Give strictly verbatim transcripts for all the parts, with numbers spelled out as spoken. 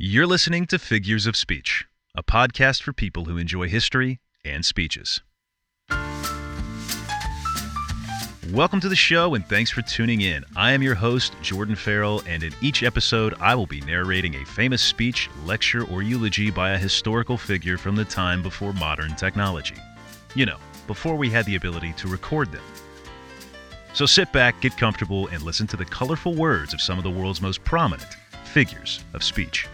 You're listening to Figures of Speech, a podcast for people who enjoy history and speeches. Welcome to the show, and thanks for tuning in. I am your host, Jordan Farrell, and in each episode, I will be narrating a famous speech, lecture, or eulogy by a historical figure from the time before modern technology. You know, before we had the ability to record them. So sit back, get comfortable, and listen to the colorful words of some of the world's most prominent figures of speech.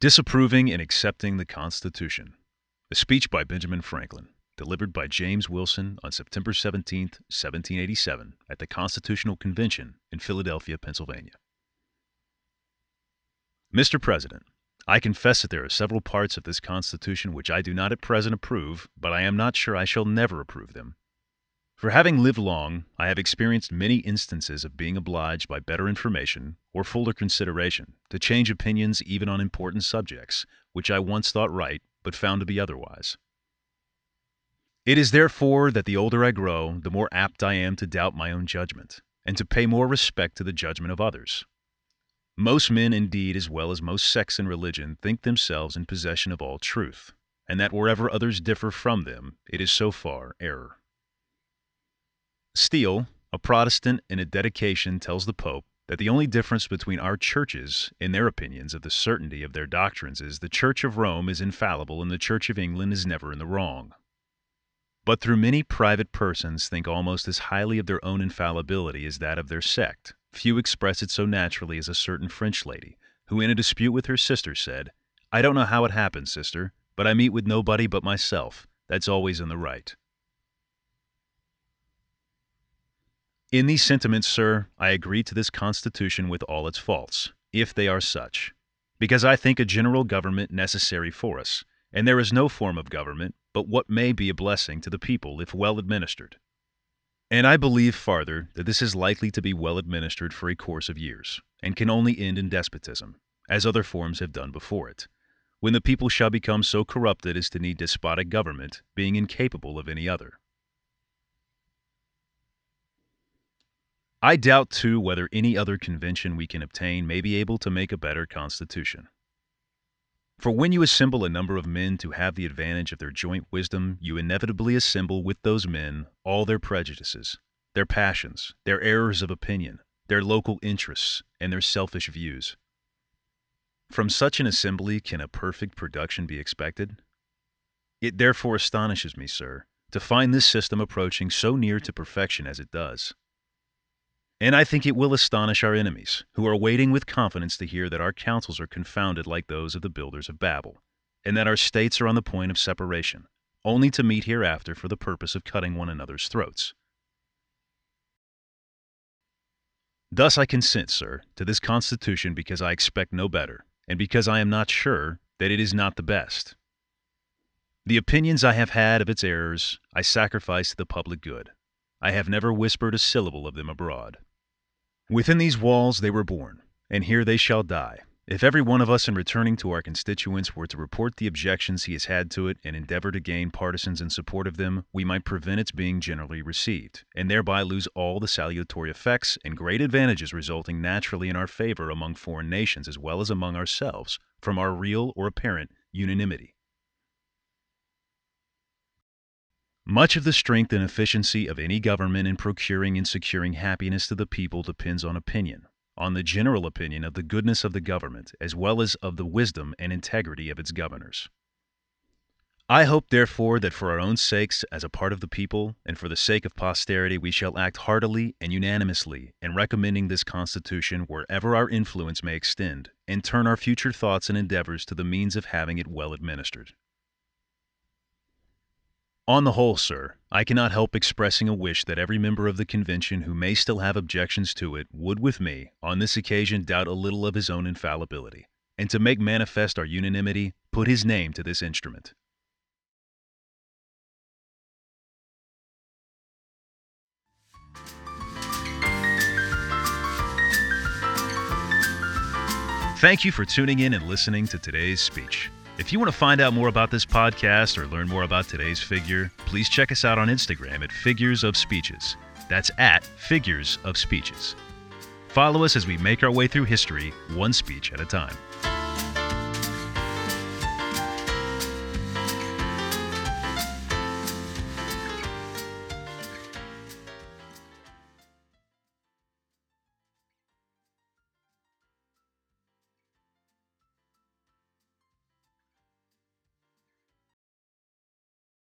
Disapproving and Accepting the Constitution. A speech by Benjamin Franklin, delivered by James Wilson on September seventeenth, seventeen eighty-seven, at the Constitutional Convention in Philadelphia, Pennsylvania. Mister President, I confess that there are several parts of this Constitution which I do not at present approve, but I am not sure I shall never approve them. For having lived long, I have experienced many instances of being obliged by better information or fuller consideration to change opinions even on important subjects, which I once thought right but found to be otherwise. It is therefore that the older I grow, the more apt I am to doubt my own judgment and to pay more respect to the judgment of others. Most men, indeed, as well as most sects and religion, think themselves in possession of all truth, and that wherever others differ from them, it is so far error. Steele, a Protestant, in a dedication tells the Pope that the only difference between our churches in their opinions of the certainty of their doctrines is the Church of Rome is infallible and the Church of England is never in the wrong. But through many private persons think almost as highly of their own infallibility as that of their sect. Few express it so naturally as a certain French lady, who in a dispute with her sister said, "I don't know how it happens, sister, but I meet with nobody but myself. That's always in the right." In these sentiments, sir, I agree to this Constitution with all its faults, if they are such, because I think a general government necessary for us, and there is no form of government but what may be a blessing to the people if well administered. And I believe farther that this is likely to be well administered for a course of years, and can only end in despotism, as other forms have done before it, when the people shall become so corrupted as to need despotic government, being incapable of any other. I doubt, too, whether any other convention we can obtain may be able to make a better constitution. For when you assemble a number of men to have the advantage of their joint wisdom, you inevitably assemble with those men all their prejudices, their passions, their errors of opinion, their local interests, and their selfish views. From such an assembly can a perfect production be expected? It therefore astonishes me, sir, to find this system approaching so near to perfection as it does. And I think it will astonish our enemies, who are waiting with confidence to hear that our councils are confounded like those of the builders of Babel, and that our states are on the point of separation, only to meet hereafter for the purpose of cutting one another's throats. Thus I consent, sir, to this Constitution because I expect no better, and because I am not sure that it is not the best. The opinions I have had of its errors I sacrifice to the public good. I have never whispered a syllable of them abroad. Within these walls they were born, and here they shall die, if every one of us in returning to our constituents were to report the objections he has had to it and endeavor to gain partisans in support of them, we might prevent its being generally received, and thereby lose all the salutary effects and great advantages resulting naturally in our favor among foreign nations as well as among ourselves from our real or apparent unanimity. Much of the strength and efficiency of any government in procuring and securing happiness to the people depends on opinion, on the general opinion of the goodness of the government, as well as of the wisdom and integrity of its governors. I hope, therefore, that for our own sakes, as a part of the people, and for the sake of posterity, we shall act heartily and unanimously in recommending this Constitution wherever our influence may extend, and turn our future thoughts and endeavors to the means of having it well administered. On the whole, sir, I cannot help expressing a wish that every member of the convention who may still have objections to it would with me, on this occasion, doubt a little of his own infallibility, and to make manifest our unanimity, put his name to this instrument. Thank you for tuning in and listening to today's speech. If you want to find out more about this podcast or learn more about today's figure, please check us out on Instagram at Figures of Speeches. That's at Figures of Speeches. Follow us as we make our way through history, one speech at a time.